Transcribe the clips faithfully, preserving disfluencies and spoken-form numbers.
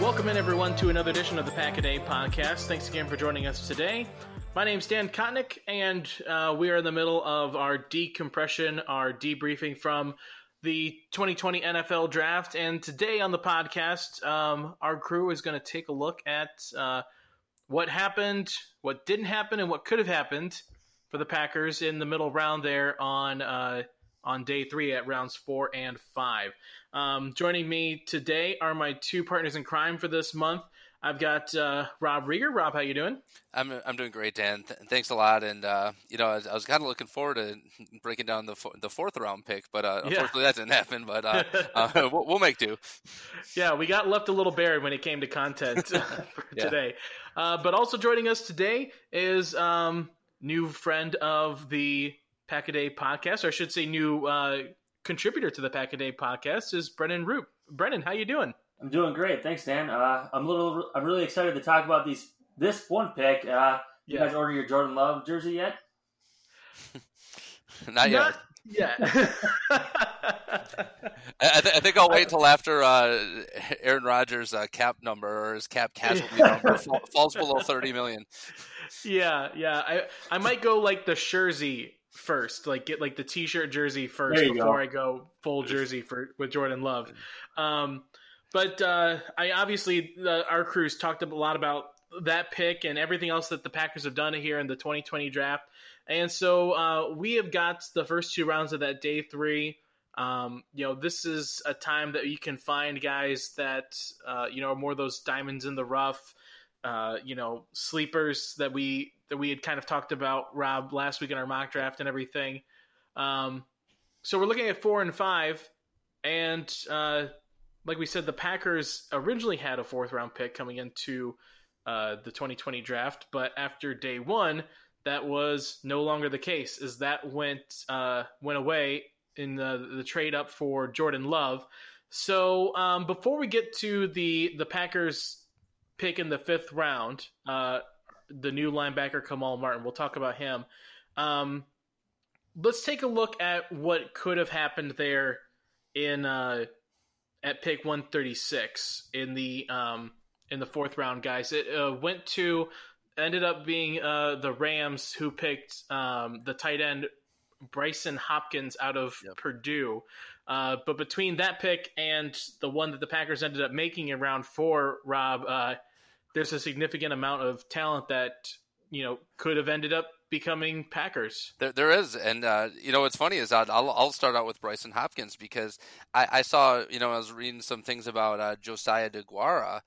Welcome in, everyone, to another edition of the Pack-A-Day Podcast. Thanks again for joining us today. My name's Dan Kotnick, and uh, we are in the middle of our decompression, our debriefing from the twenty twenty N F L Draft. And today on the podcast, um, our crew is going to take a look at uh, what happened, what didn't happen, and what could have happened for the Packers in the middle round there on uh on day three at rounds four and five. Um, joining me today are my two partners in crime for this month. I've got uh, Rob Rieger. Rob, how you doing? I'm I'm doing great, Dan. Th- thanks a lot. And, uh, you know, I was, I was kind of looking forward to breaking down the, fo- the fourth round pick, but uh, unfortunately yeah. that didn't happen, but uh, uh, we'll, we'll make do. Yeah, we got left a little buried when it came to content for yeah. today. Uh, but also joining us today is um new friend of the Pack-A-Day Podcast, or I should say new uh, contributor to the Pack-A-Day Podcast, is Brennan Roop. Brennan, how you doing? I'm doing great. Thanks, Dan. Uh, I'm little. I'm really excited to talk about these. This one pick. Uh, you yeah. guys order your Jordan Love jersey yet? Not yet. Not- Yeah, I, th- I think I'll wait till after uh, Aaron Rodgers' uh, cap number or his cap casualty number fall, falls below thirty million. Yeah, yeah, I I might go like the Scherzi first, like get like the T-shirt jersey first before go. I go full jersey for with Jordan Love. Um, but uh, I obviously the, our crew's talked a lot about that pick and everything else that the Packers have done here in the twenty twenty draft. And so uh, we have got the first two rounds of that day three. Um, you know, this is a time that you can find guys that, uh, you know, are more of those diamonds in the rough, uh, you know, sleepers that we that we had kind of talked about, Rob, last week in our mock draft and everything. Um, so we're looking at four and five. And uh, like we said, the Packers originally had a fourth round pick coming into uh, the twenty twenty draft. But after day one, that was no longer the case, as that went uh, went away in the, the trade up for Jordan Love. So um, before we get to the the Packers pick in the fifth round, uh, the new linebacker Kamal Martin, we'll talk about him. Um, let's take a look at what could have happened there in uh, at pick one thirty-six in the um, in the fourth round, guys. It uh, went to. Ended up being uh, the Rams who picked um, the tight end Bryson Hopkins out of yep. Purdue. Uh, but between that pick and the one that the Packers ended up making in round four, Rob, uh, there's a significant amount of talent that, you know, could have ended up becoming Packers. There, there is. And, uh, you know, what's funny is I'll, I'll start out with Bryson Hopkins because I, I saw, you know, I was reading some things about uh, Josiah DeGuara,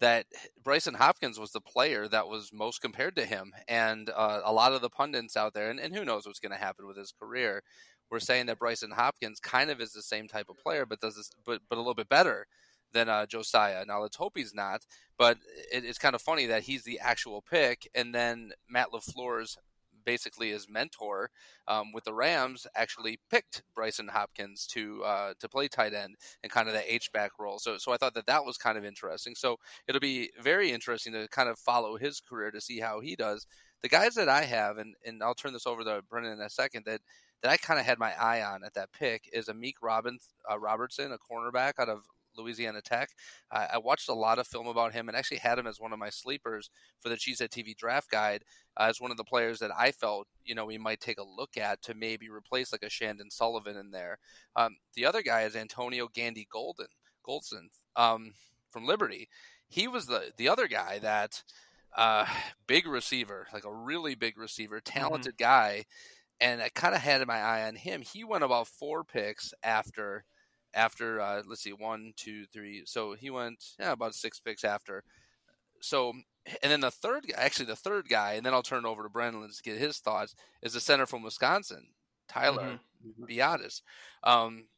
that Bryson Hopkins was the player that was most compared to him. And uh, a lot of the pundits out there, and, and who knows what's going to happen with his career, were saying that Bryson Hopkins kind of is the same type of player, but does this, but, but a little bit better than uh, Josiah. Now, let's hope he's not, but it, it's kind of funny that he's the actual pick. And then Matt LaFleur's, basically his mentor um, with the Rams, actually picked Bryson Hopkins to uh, to play tight end and kind of the H-back role. So so I thought that that was kind of interesting. So it'll be very interesting to kind of follow his career to see how he does. The guys that I have, and, and I'll turn this over to Brennan in a second, that, that I kind of had my eye on at that pick is Amik uh, Robertson, a cornerback out of Louisiana Tech. Uh, I watched a lot of film about him and actually had him as one of my sleepers for the Cheesehead T V draft guide uh, as one of the players that I felt, you know, we might take a look at to maybe replace like a Shandon Sullivan in there. Um, the other guy is Antonio Gandy-Golden, Goldson um, from Liberty. He was the, the other guy that uh, big receiver, like a really big receiver, talented mm-hmm. guy. And I kind of had my eye on him. He went about four picks after After, uh, let's see, one, two, three. So he went yeah, about six picks after. So, and then the third guy, actually the third guy, and then I'll turn it over to Brendan to get his thoughts, is the center from Wisconsin, Tyler mm-hmm. Beatis. Um,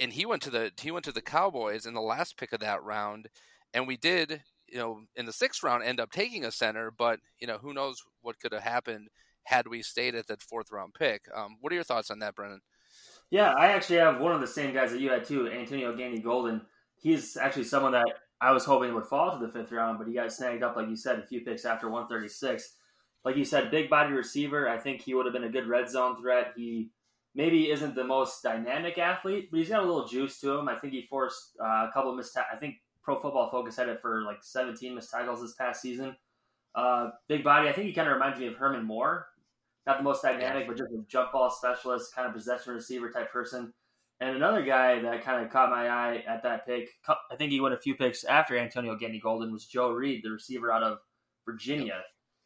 and he went to the, he went to the Cowboys in the last pick of that round. And we did, you know, in the sixth round end up taking a center, but you know, who knows what could have happened had we stayed at that fourth round pick. Um, what are your thoughts on that, Brendan? Yeah, I actually have one of the same guys that you had too, Antonio Gandy-Golden. He's actually someone that I was hoping would fall to the fifth round, but he got snagged up, like you said, a few picks after one thirty-six. Like you said, big body receiver. I think he would have been a good red zone threat. He maybe isn't the most dynamic athlete, but he's got a little juice to him. I think he forced uh, a couple of missed tackles. I think Pro Football Focus had it for like seventeen missed tackles this past season. Uh, big body. I think he kind of reminds me of Herman Moore. Not the most dynamic, but just a jump ball specialist, kind of possession receiver type person. And another guy that kind of caught my eye at that pick, I think he went a few picks after Antonio Gandy-Golden, was Joe Reed, the receiver out of Virginia. Yep.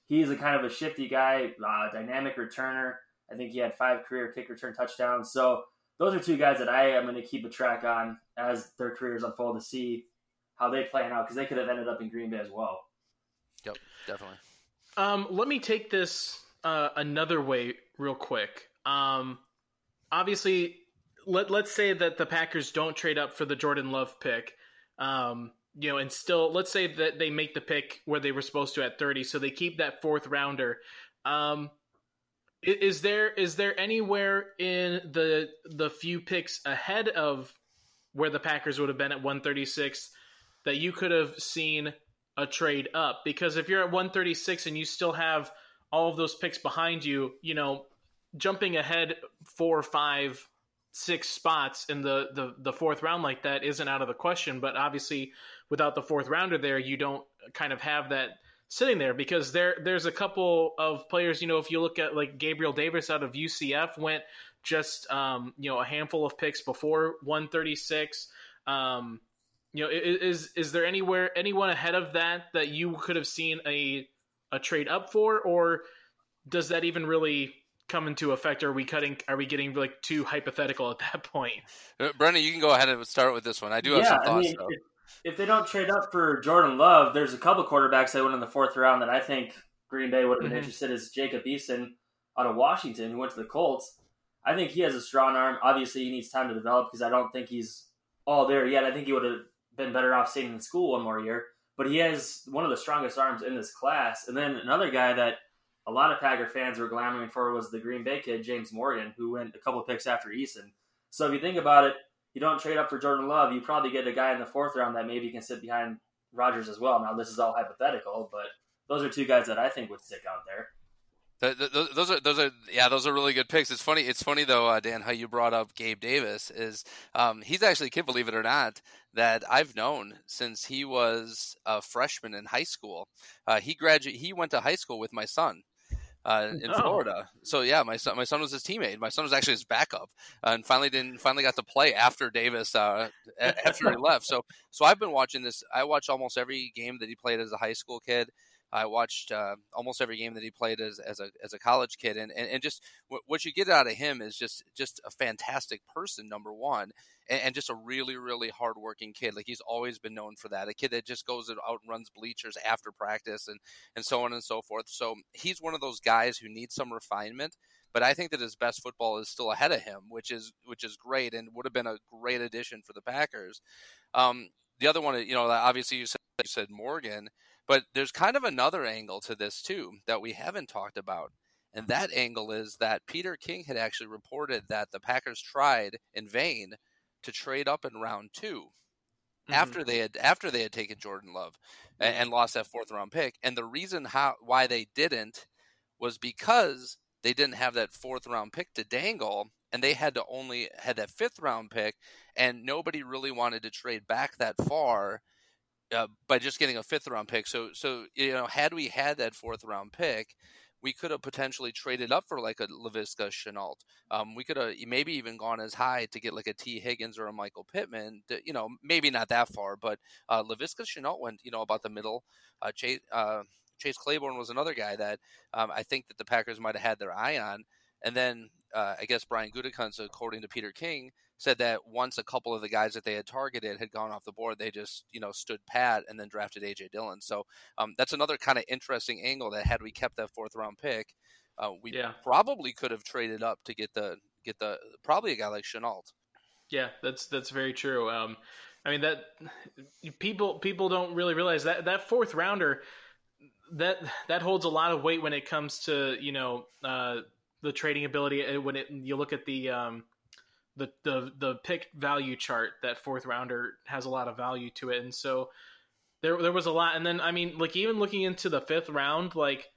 He's a kind of a shifty guy, uh, dynamic returner. I think he had five career kick return touchdowns. So those are two guys that I am going to keep a track on as their careers unfold to see how they play out, because they could have ended up in Green Bay as well. Yep, definitely. Um, let me take this Uh, another way real quick. Um, obviously, let, let's say that the Packers don't trade up for the Jordan Love pick, um, you know, and still, let's say that they make the pick where they were supposed to at thirty, so they keep that fourth rounder. Um, is there is there anywhere in the the few picks ahead of where the Packers would have been at one thirty-six that you could have seen a trade up? Because if you're at one thirty-six and you still have all of those picks behind you, you know, jumping ahead four, five, six spots in the, the, the fourth round like that isn't out of the question. But obviously, without the fourth rounder there, you don't kind of have that sitting there, because there there's a couple of players, you know, if you look at like Gabriel Davis out of U C F, went just, um, you know, a handful of picks before one thirty-six. Um, you know, is is there anywhere, anyone ahead of that that you could have seen a a trade up for, or does that even really come into effect? Are we cutting, are we getting like too hypothetical at that point? Brennan, you can go ahead and start with this one. I do have yeah, some thoughts. I mean, though. If, if they don't trade up for Jordan Love, there's a couple quarterbacks that went in the fourth round that I think Green Bay would have been mm-hmm. interested in. Is Jacob Eason out of Washington, who went to the Colts. I think he has a strong arm. Obviously he needs time to develop, because I don't think he's all there yet. I think he would have been better off staying in school one more year. But he has one of the strongest arms in this class. And then another guy that a lot of Packer fans were clamoring for was the Green Bay kid, James Morgan, who went a couple of picks after Eason. So if you think about it, you don't trade up for Jordan Love, you probably get a guy in the fourth round that maybe can sit behind Rodgers as well. Now, this is all hypothetical, but those are two guys that I think would stick out there. Those are those are yeah those are really good picks. It's funny it's funny though, uh, Dan, how you brought up Gabe Davis is um, he's actually a kid, believe it or not, that I've known since he was a freshman in high school. Uh, he graduated. He went to high school with my son. uh, in oh. Florida. So yeah, my son, my son was his teammate. My son was actually his backup, uh, and finally didn't finally got to play after Davis uh, after he left. So so I've been watching this. I watch almost every game that he played as a high school kid. I watched uh, almost every game that he played as, as a as a college kid, and and, and just w- what you get out of him is just just a fantastic person, number one, and, and just a really really hardworking kid. Like he's always been known for that, a kid that just goes out and runs bleachers after practice, and and so on and so forth. So he's one of those guys who needs some refinement, but I think that his best football is still ahead of him, which is which is great, and would have been a great addition for the Packers. Um, the other one, you know, obviously you said you said Morgan. But there's kind of another angle to this, too, that we haven't talked about. And that angle is that Peter King had actually reported that the Packers tried in vain to trade up in round two mm-hmm. after they had after they had taken Jordan Love mm-hmm. and, and lost that fourth round pick. And the reason how why they didn't was because they didn't have that fourth round pick to dangle. And they had to only had that fifth round pick. And nobody really wanted to trade back that far. Uh, by just getting a fifth round pick. So, so, you know, had we had that fourth round pick, we could have potentially traded up for like a LaVisca Chenault. Um, we could have maybe even gone as high to get like a T. Higgins or a Michael Pittman, to, you know, maybe not that far, but uh, LaVisca Chenault went, you know, about the middle. Uh, Chase, uh, Chase Claiborne was another guy that um, I think that the Packers might have had their eye on. And then uh, I guess Brian Gutekunst, according to Peter King, said that once a couple of the guys that they had targeted had gone off the board, they just, you know, stood pat and then drafted A J Dillon. So um, that's another kind of interesting angle that had we kept that fourth round pick, uh, we yeah. probably could have traded up to get the get the probably a guy like Chenault. Yeah, that's that's very true. Um, I mean that people people don't really realize that that fourth rounder that that holds a lot of weight when it comes to, you know, uh, the trading ability when it, you look at the. Um, The, the the pick value chart. That fourth rounder has a lot of value to it, and so there there was a lot. And then I mean, like even looking into the fifth round, like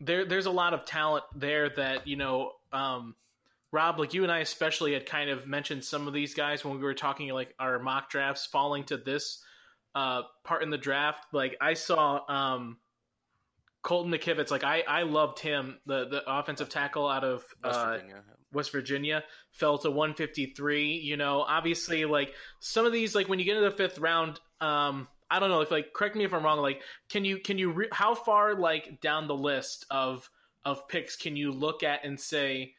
there there's a lot of talent there that, you know, um, Rob, like you and I especially had kind of mentioned some of these guys when we were talking like our mock drafts falling to this uh, part in the draft. Like I saw um, Colton McKivitz, like I I loved him, the the offensive tackle out of uh, West Virginia, fell to one fifty-three, you know, obviously like some of these, like when you get into the fifth round, um, I don't know, if, like, correct me if I'm wrong. Like, can you, can you, re- how far like down the list of, of picks can you look at and say,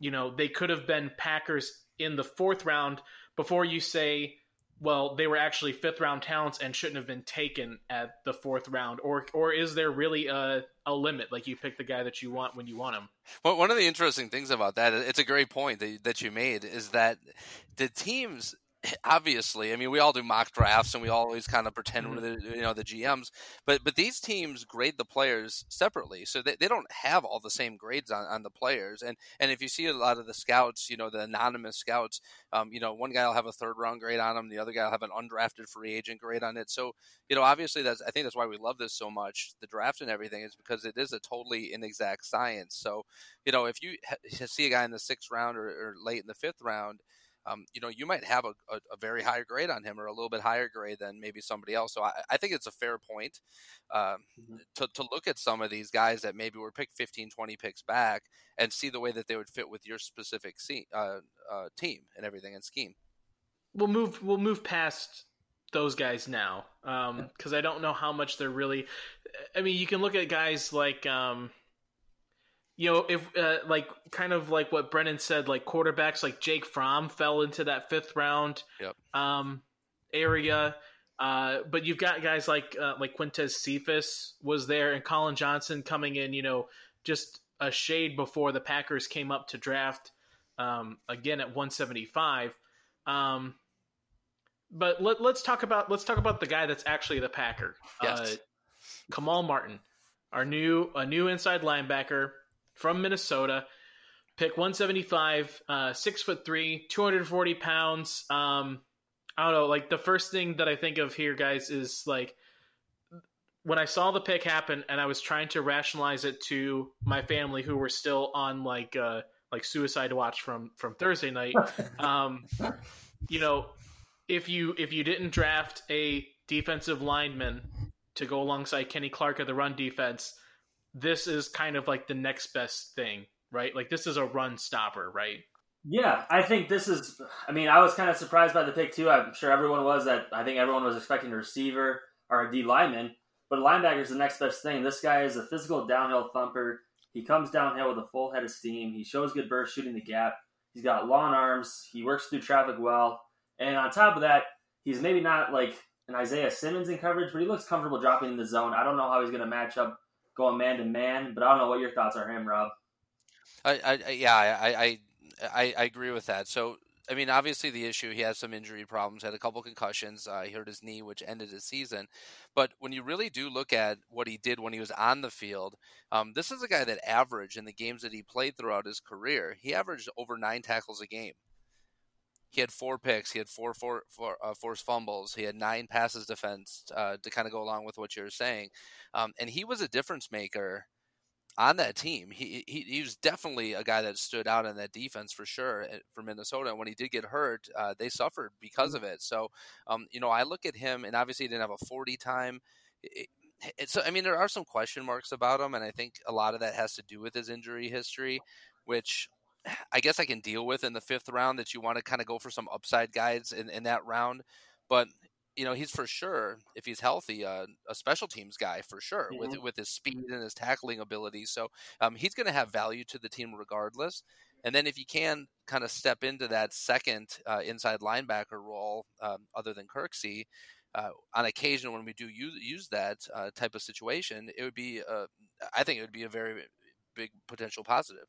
you know, they could have been Packers in the fourth round before you say, well, they were actually fifth round talents and shouldn't have been taken at the fourth round, or, or is there really a, a limit? Like you pick the guy that you want when you want him. Well, one of the interesting things about that, it's a great point that, that you made, is that the teams, obviously, I mean, we all do mock drafts and we always kind of pretend mm-hmm. we're the, you know, the G Ms, but, but these teams grade the players separately. So they, they don't have all the same grades on, on the players. And, and if you see a lot of the scouts, you know, the anonymous scouts, um, you know, one guy will have a third round grade on him. The other guy will have an undrafted free agent grade on it. So, you know, obviously that's, I think that's why we love this so much, the draft and everything, is because it is a totally inexact science. So, you know, if you see a guy in the sixth round or, or late in the fifth round, Um, you know, you might have a, a, a very higher grade on him, or a little bit higher grade than maybe somebody else. So I, I think it's a fair point uh, mm-hmm. to, to look at some of these guys that maybe were picked fifteen, twenty picks back and see the way that they would fit with your specific scene, uh, uh, team and everything and scheme. We'll move, we'll move past those guys now um, because I don't know how much they're really – I mean, you can look at guys like um, – you know, if uh, like kind of like what Brennan said, like quarterbacks like Jake Fromm fell into that fifth round yep. um, area. Uh, but you've got guys like uh, like Quintez Cephas was there, and Colin Johnson coming in, you know, just a shade before the Packers came up to draft um, again at one seventy-five. Um, but let, let's talk about let's talk about the guy that's actually the Packer, yes. uh, Kamal Martin, our new a new inside linebacker from Minnesota, pick one seventy-five, uh, six foot three, two hundred forty pounds. Um, I don't know. Like the first thing that I think of here, guys, is like when I saw the pick happen and I was trying to rationalize it to my family who were still on like, uh, like suicide watch from, from Thursday night. Um, you know, if you, if you didn't draft a defensive lineman to go alongside Kenny Clark of the run defense, this is kind of like the next best thing, right? Like this is a run stopper, right? Yeah, I think this is, I mean, I was kind of surprised by the pick too. I'm sure everyone was that. I think everyone was expecting a receiver or a D lineman, but a linebacker is the next best thing. This guy is a physical downhill thumper. He comes downhill with a full head of steam. He shows good burst shooting the gap. He's got long arms. He works through traffic well. And on top of that, he's maybe not like an Isaiah Simmons in coverage, but he looks comfortable dropping in the zone. I don't know how he's going to match up going man-to-man, but I don't know what your thoughts are him, Rob. I, I Yeah, I, I I I agree with that. So, I mean, obviously the issue, he has some injury problems, had a couple concussions. Uh, he hurt his knee, which ended his season. But when you really do look at what he did when he was on the field, um, this is a guy that averaged in the games that he played throughout his career. He averaged over nine tackles a game. He had four picks. He had four, four, four uh, forced fumbles. He had nine passes defensed uh, to kind of go along with what you're saying. Um, and he was a difference maker on that team. He, he he was definitely a guy that stood out in that defense for sure for Minnesota. And when he did get hurt, uh, they suffered because of it. So, um, you know, I look at him, and obviously he didn't have a forty time. It, it, so, I mean, there are some question marks about him, and I think a lot of that has to do with his injury history, which – I guess I can deal with in the fifth round that you want to kind of go for some upside guys in, in that round. But, you know, he's for sure, if he's healthy, uh, a special teams guy for sure yeah. with with his speed and his tackling ability. So um, he's going to have value to the team regardless. And then if you can kind of step into that second uh, inside linebacker role um, other than Kirksey, Uh, on occasion when we do use, use that uh, type of situation, it would be, uh, I think it would be a very big potential positive.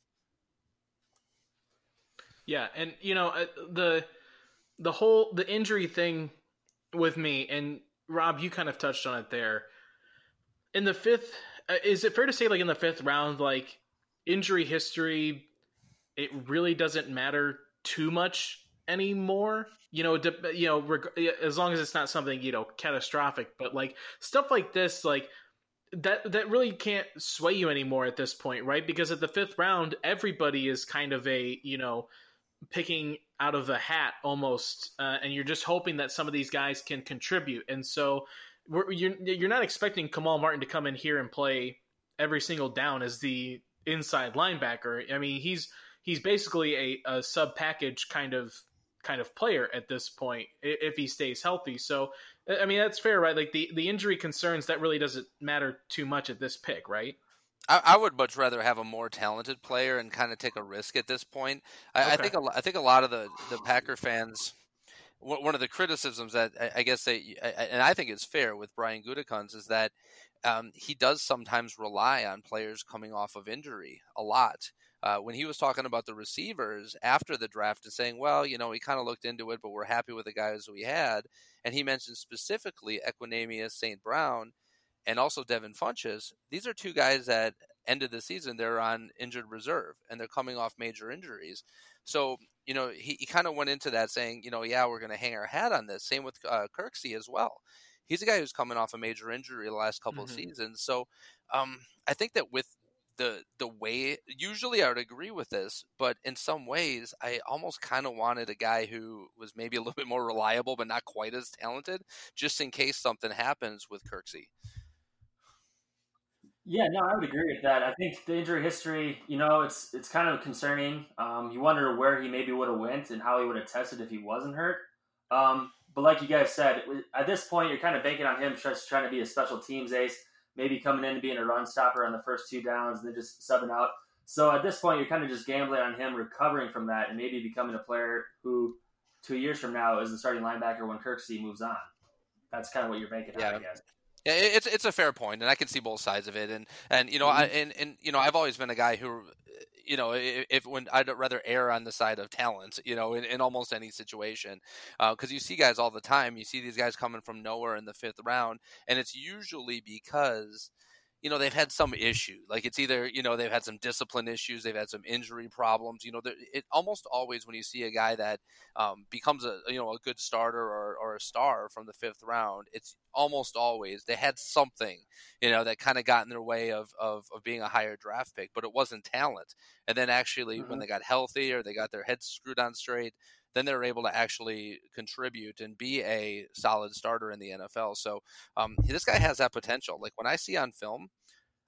Yeah, and you know the the whole the injury thing with me, and Rob, you kind of touched on it there. In the fifth, is it fair to say, like in the fifth round, like injury history, it really doesn't matter too much anymore? You know, de- you know, reg- as long as it's not something, you know, catastrophic. But like stuff like this, like that that really can't sway you anymore at this point, right? Because at the fifth round, everybody is kind of a you know. picking out of the hat almost, uh, and you're just hoping that some of these guys can contribute. And so we're, you're, you're not expecting Kamal Martin to come in here and play every single down as the inside linebacker. I mean, he's, he's basically a, a sub package kind of, kind of player at this point, if he stays healthy. So, I mean, that's fair, right? Like the, the injury concerns, that really doesn't matter too much at this pick, right? I would much rather have a more talented player and kind of take a risk at this point. I, okay. I think a, I think a lot of the, the Packer fans, one of the criticisms that I, I guess they, and I think it's fair with Brian Gutekunst, is that um, he does sometimes rely on players coming off of injury a lot. Uh, when he was talking about the receivers after the draft and saying, well, you know, we kind of looked into it, but we're happy with the guys we had. And he mentioned specifically Equanimeous Saint Brown and also Devin Funchess. These are two guys that ended the season, they're on injured reserve, and they're coming off major injuries. So, you know, he, he kind of went into that saying, you know, yeah, we're going to hang our hat on this. Same with uh, Kirksey as well. He's a guy who's coming off a major injury the last couple mm-hmm. of seasons. So um, I think that with the the way, usually I would agree with this, but in some ways, I almost kind of wanted a guy who was maybe a little bit more reliable, but not quite as talented, just in case something happens with Kirksey. Yeah, no, I would agree with that. I think the injury history, you know, it's it's kind of concerning. Um, you wonder where he maybe would have went and how he would have tested if he wasn't hurt. Um, but like you guys said, at this point, you're kind of banking on him just trying to be a special teams ace, maybe coming in and being a run stopper on the first two downs and then just subbing out. So at this point, you're kind of just gambling on him recovering from that and maybe becoming a player who two years from now is the starting linebacker when Kirksey moves on. That's kind of what you're banking yeah. on, I guess. Yeah, it's it's a fair point, and I can see both sides of it, and and you know, I and, and you know, I've always been a guy who, you know, if, if when I'd rather err on the side of talent, you know, in, in almost any situation, because uh, you see guys all the time, you see these guys coming from nowhere in the fifth round, and it's usually because, you know, they've had some issue. Like it's either, you know, they've had some discipline issues, they've had some injury problems. You know, it almost always when you see a guy that um, becomes a, you know, a good starter or, or a star from the fifth round, it's almost always they had something, you know, that kind of got in their way of, of, of being a higher draft pick, but it wasn't talent. And then actually mm-hmm. when they got healthy or they got their heads screwed on straight, then they're able to actually contribute and be a solid starter in the N F L. So um, this guy has that potential. Like when I see on film,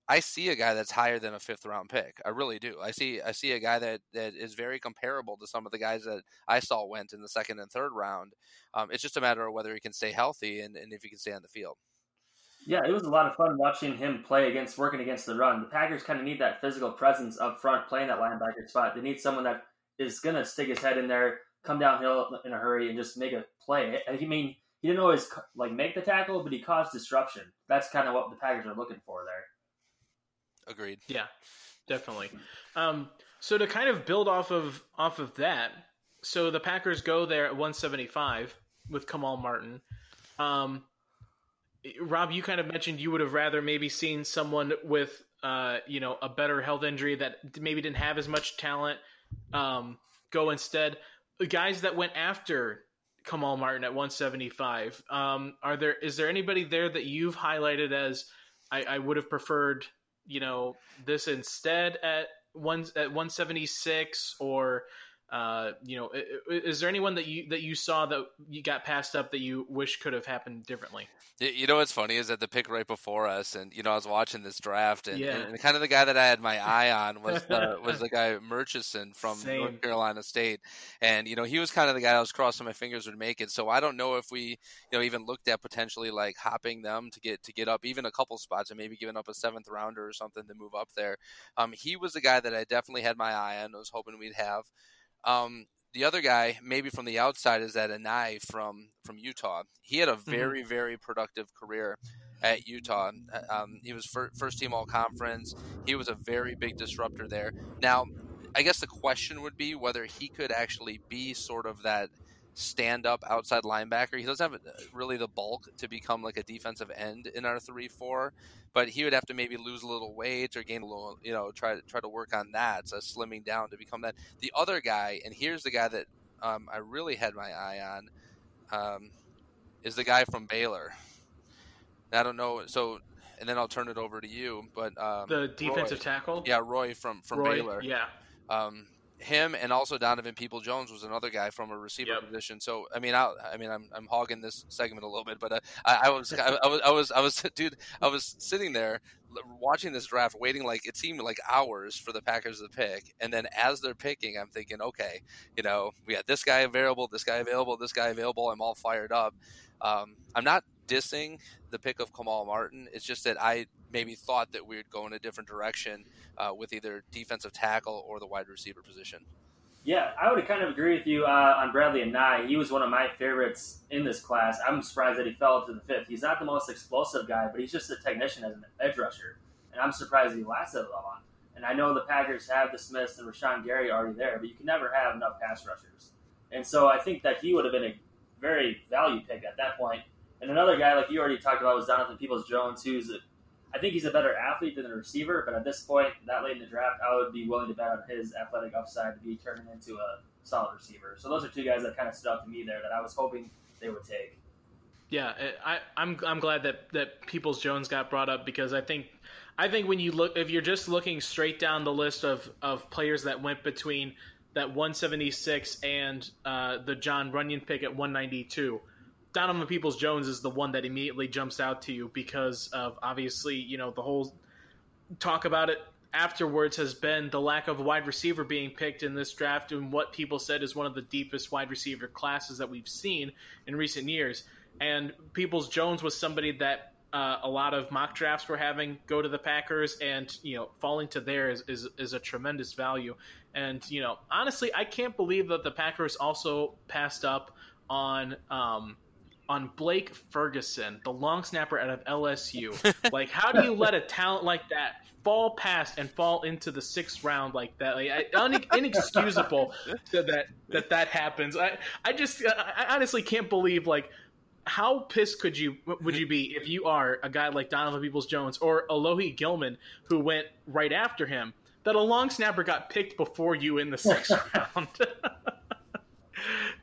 I see a guy that's higher than a fifth round pick. I really do. I see I see a guy that, that is very comparable to some of the guys that I saw went in the second and third round. Um, it's just a matter of whether he can stay healthy and, and if he can stay on the field. Yeah, it was a lot of fun watching him play against, working against the run. The Packers kind of need that physical presence up front playing that linebacker spot. They need someone that is going to stick his head in there, come downhill in a hurry, and just make a play. I mean, he didn't always like make the tackle, but he caused disruption. That's kind of what the Packers are looking for there. Agreed. Yeah, definitely. Um, so to kind of build off of off of that, so the Packers go there at one seventy-five with Kamal Martin. Um, Rob, you kind of mentioned you would have rather maybe seen someone with uh, you know, a better health injury that maybe didn't have as much talent um, go instead. The guys that went after Kamal Martin at one seventy-five, um, are there is there anybody there that you've highlighted as I, I would have preferred – you know, this instead at one at one seventy-six, or uh, you know, is there anyone that you that you saw that you got passed up that you wish could have happened differently? You know, what's funny is that the pick right before us, and you know, I was watching this draft, and, yeah. and kind of the guy that I had my eye on was the, was the guy Murchison from Same. North Carolina State, and you know, he was kind of the guy I was crossing my fingers would make it. So I don't know if we, you know, even looked at potentially like hopping them to get to get up even a couple spots and maybe giving up a seventh rounder or something to move up there. Um, he was the guy that I definitely had my eye on. I was hoping we'd have. Um, the other guy, maybe from the outside, is that Anai from, from Utah. He had a very, mm-hmm. very productive career at Utah. Um, he was fir- first team all-conference. He was a very big disruptor there. Now, I guess the question would be whether he could actually be sort of that stand-up outside linebacker. He doesn't have really the bulk to become like a defensive end in our three four, but he would have to maybe lose a little weight or gain a little, you know, try to try to work on that, so slimming down to become that. The other guy, and here's the guy that um, I really had my eye on, um, is the guy from Baylor. And I don't know, so and then I'll turn it over to you, but um, the defensive Roy, tackle, yeah, Roy from from Roy, Baylor, yeah. Um, Him and also Donovan Peoples-Jones was another guy from a receiver yep. position. So I mean, I, I mean, I'm I'm hogging this segment a little bit, but uh, I, I was I, I was I was I was dude, I was sitting there watching this draft, waiting like it seemed like hours for the Packers to pick, and then as they're picking, I'm thinking, okay, you know, we had this guy available, this guy available, this guy available. I'm all fired up. Um, I'm not dissing the pick of Kamal Martin. It's just that I maybe thought that we would go in a different direction uh, with either defensive tackle or the wide receiver position. Yeah, I would kind of agree with you uh, on Bradley Anai. He was one of my favorites in this class. I'm surprised that he fell to the fifth. He's not the most explosive guy, but he's just a technician as an edge rusher, and I'm surprised he lasted that long. And I know the Packers have the Smiths and Rashawn Gary already there, but you can never have enough pass rushers. And so I think that he would have been a very value pick at that point. And another guy, like you already talked about, was Donovan Peoples-Jones, who's a I think he's a better athlete than a receiver, but at this point, that late in the draft, I would be willing to bet on his athletic upside to be turning into a solid receiver. So those are two guys that kind of stood out to me there that I was hoping they would take. Yeah, I, I'm I'm glad that, that Peoples-Jones got brought up, because I think I think when you look, if you're just looking straight down the list of, of players that went between that one seventy-six and uh, the John Runyon pick at one ninety-two, Donovan Peoples-Jones is the one that immediately jumps out to you because of, obviously, you know, the whole talk about it afterwards has been the lack of a wide receiver being picked in this draft, and what people said is one of the deepest wide receiver classes that we've seen in recent years. And Peoples-Jones was somebody that uh, a lot of mock drafts were having go to the Packers, and, you know, falling to there is, is, is a tremendous value. And, you know, honestly, I can't believe that the Packers also passed up on um, – on Blake Ferguson, the long snapper out of L S U. Like, how do you let a talent like that fall past and fall into the sixth round like that? Like, I, un- inexcusable that, that that happens. I, I just, I honestly can't believe, like, how pissed could you, would you be if you are a guy like Donovan Peoples-Jones or Alohi Gilman, who went right after him, that a long snapper got picked before you in the sixth round.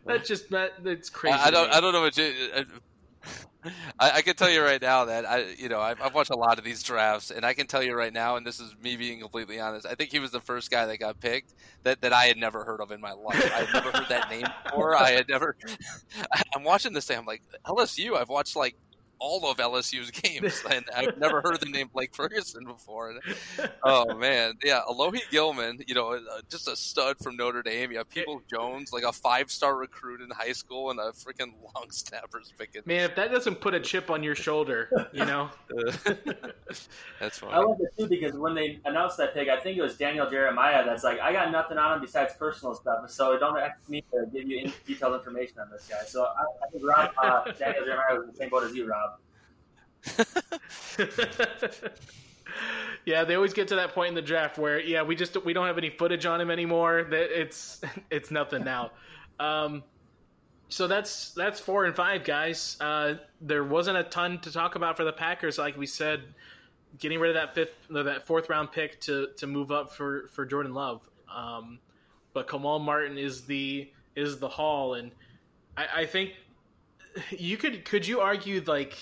That's just that. That's crazy. I don't. I don't know what you. I, I can tell you right now that I, you know, I've, I've watched a lot of these drafts, and I can tell you right now, and this is me being completely honest, I think he was the first guy that got picked that, that I had never heard of in my life. I had never heard that name before. I had never. I'm watching this thing. I'm like, L S U. I've watched like all of L S U's games. And I've never heard the name Blake Ferguson before. And, oh, man. Yeah, Alohi Gilman, you know, just a stud from Notre Dame. You have Peoples-Jones, like a five-star recruit in high school and a freaking long snapper's picket. Man, if that doesn't put a chip on your shoulder, you know. That's funny. I love it, too, because when they announced that pick, I think it was Daniel Jeremiah that's like, I got nothing on him besides personal stuff, so don't ask me to give you any detailed information on this guy. So I, I think Rob, uh, Daniel Jeremiah was in the same boat as you, Rob. Yeah, they always get to that point in the draft where, yeah, we just we don't have any footage on him anymore. That it's it's nothing now. Um, so that's that's four and five, guys. Uh, there wasn't a ton to talk about for the Packers, like we said, getting rid of that fifth, or that fourth round pick to to move up for for Jordan Love. Um, but Kamal Martin is the is the haul, and I, I think you could could you argue like.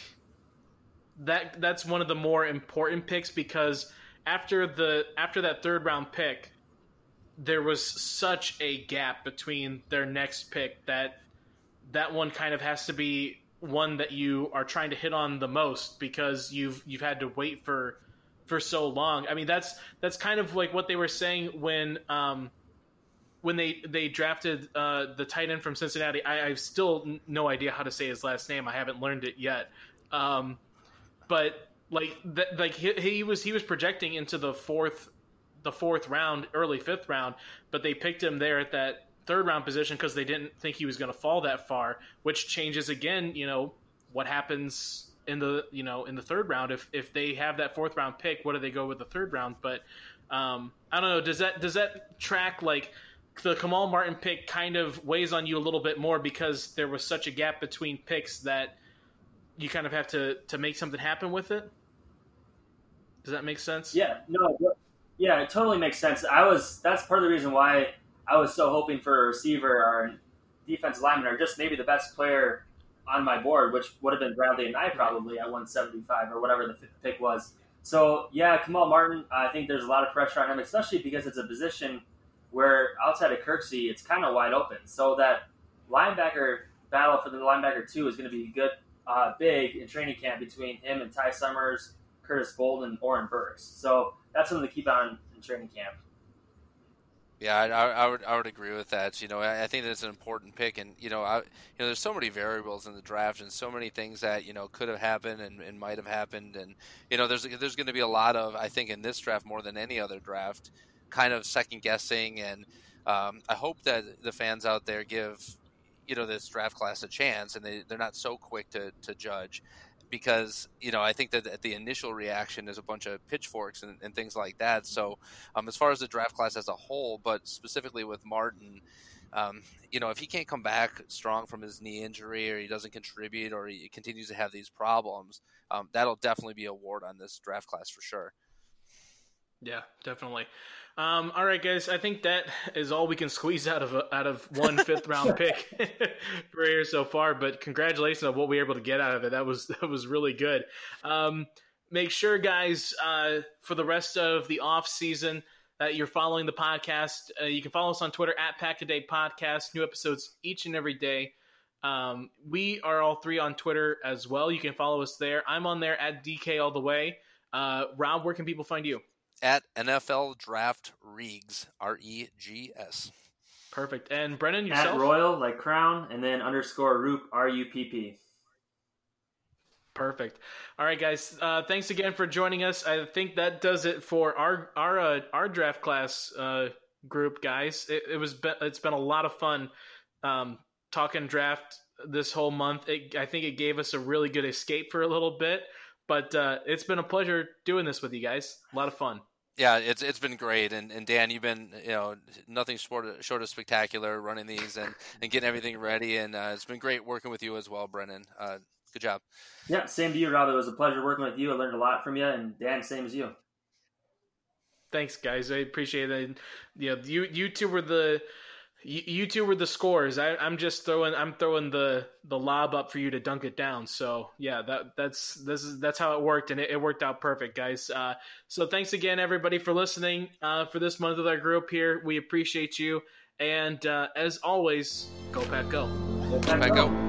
That that's one of the more important picks because after the after that third round pick, there was such a gap between their next pick that that one kind of has to be one that you are trying to hit on the most because you've you've had to wait for for so long. I mean that's that's kind of like what they were saying when um, when they they drafted uh, the tight end from Cincinnati. I, I've still no idea how to say his last name. I haven't learned it yet. Um, But like th- like he, he was he was projecting into the fourth the fourth round, early fifth round, but they picked him there at that third round position because they didn't think he was going to fall that far, which changes again, you know, what happens in the you know in the third round if if they have that fourth round pick, what do they go with the third round? But um, I don't know, does that does that track like the Kamal Martin pick kind of weighs on you a little bit more because there was such a gap between picks that you kind of have to, to make something happen with it. Does that make sense? Yeah, no, yeah, it totally makes sense. I was that's part of the reason why I was so hoping for a receiver or defensive lineman or just maybe the best player on my board, which would have been Bradley and I probably at one seventy-five or whatever the pick was. So yeah, Kamal Martin, I think there's a lot of pressure on him, especially because it's a position where outside of Kirksey, it's kind of wide open. So that linebacker battle for the linebacker two is going to be good. Uh, big in training camp between him and Ty Summers, Curtis Bolden, and Oren Burks. So that's something to keep on in training camp. Yeah, I, I would I would agree with that. You know, I think that's an important pick, and you know, I, you know, there's so many variables in the draft, and so many things that you know could have happened and, and might have happened, and you know, there's there's going to be a lot of I think in this draft more than any other draft, kind of second guessing, and um, I hope that the fans out there give. You know, this draft class a chance and they, they're not so quick to, to judge because, you know, I think that the initial reaction is a bunch of pitchforks and, and things like that. So um, as far as the draft class as a whole, but specifically with Martin, um, you know, if he can't come back strong from his knee injury or he doesn't contribute or he continues to have these problems, um, that'll definitely be a ward on this draft class for sure. Yeah, definitely. Um, all right, guys. I think that is all we can squeeze out of a, out of one fifth round pick for here so far. But congratulations on what we were able to get out of it. That was that was really good. Um, make sure, guys, uh, for the rest of the off season that you're following the podcast. Uh, you can follow us on Twitter at Pack-A-Day Podcast. New episodes each and every day. Um, we are all three on Twitter as well. You can follow us there. I'm on there at D K all the way. Uh, Rob, where can people find you? At N F L Draft Regs, R E G S. Perfect. And Brennan, yourself? At Royal, like Crown, and then underscore Roop, R U P P. Perfect. All right, guys. Uh, thanks again for joining us. I think that does it for our our uh, our draft class uh, group, guys. It, it was be- it's been a lot of fun um, talking draft this whole month. It, I think it gave us a really good escape for a little bit. But uh, it's been a pleasure doing this with you guys. A lot of fun. Yeah, it's it's been great. And, and Dan, you've been you know nothing short of, short of spectacular running these and, and getting everything ready. And uh, it's been great working with you as well, Brennan. Uh, good job. Yeah, same to you, Rob. It was a pleasure working with you. I learned a lot from you. And Dan, same as you. Thanks, guys. I appreciate it. You know, you you two were the you, you two were the scorers. I, I'm just throwing I'm throwing the. the lob up for you to dunk it down. So yeah, that that's, this is, that's how it worked. And it, it worked out perfect, guys. Uh, so thanks again, everybody, for listening uh, for this month with our group here. We appreciate you. And uh, as always, go Pack Go. Go Pack Go. Go.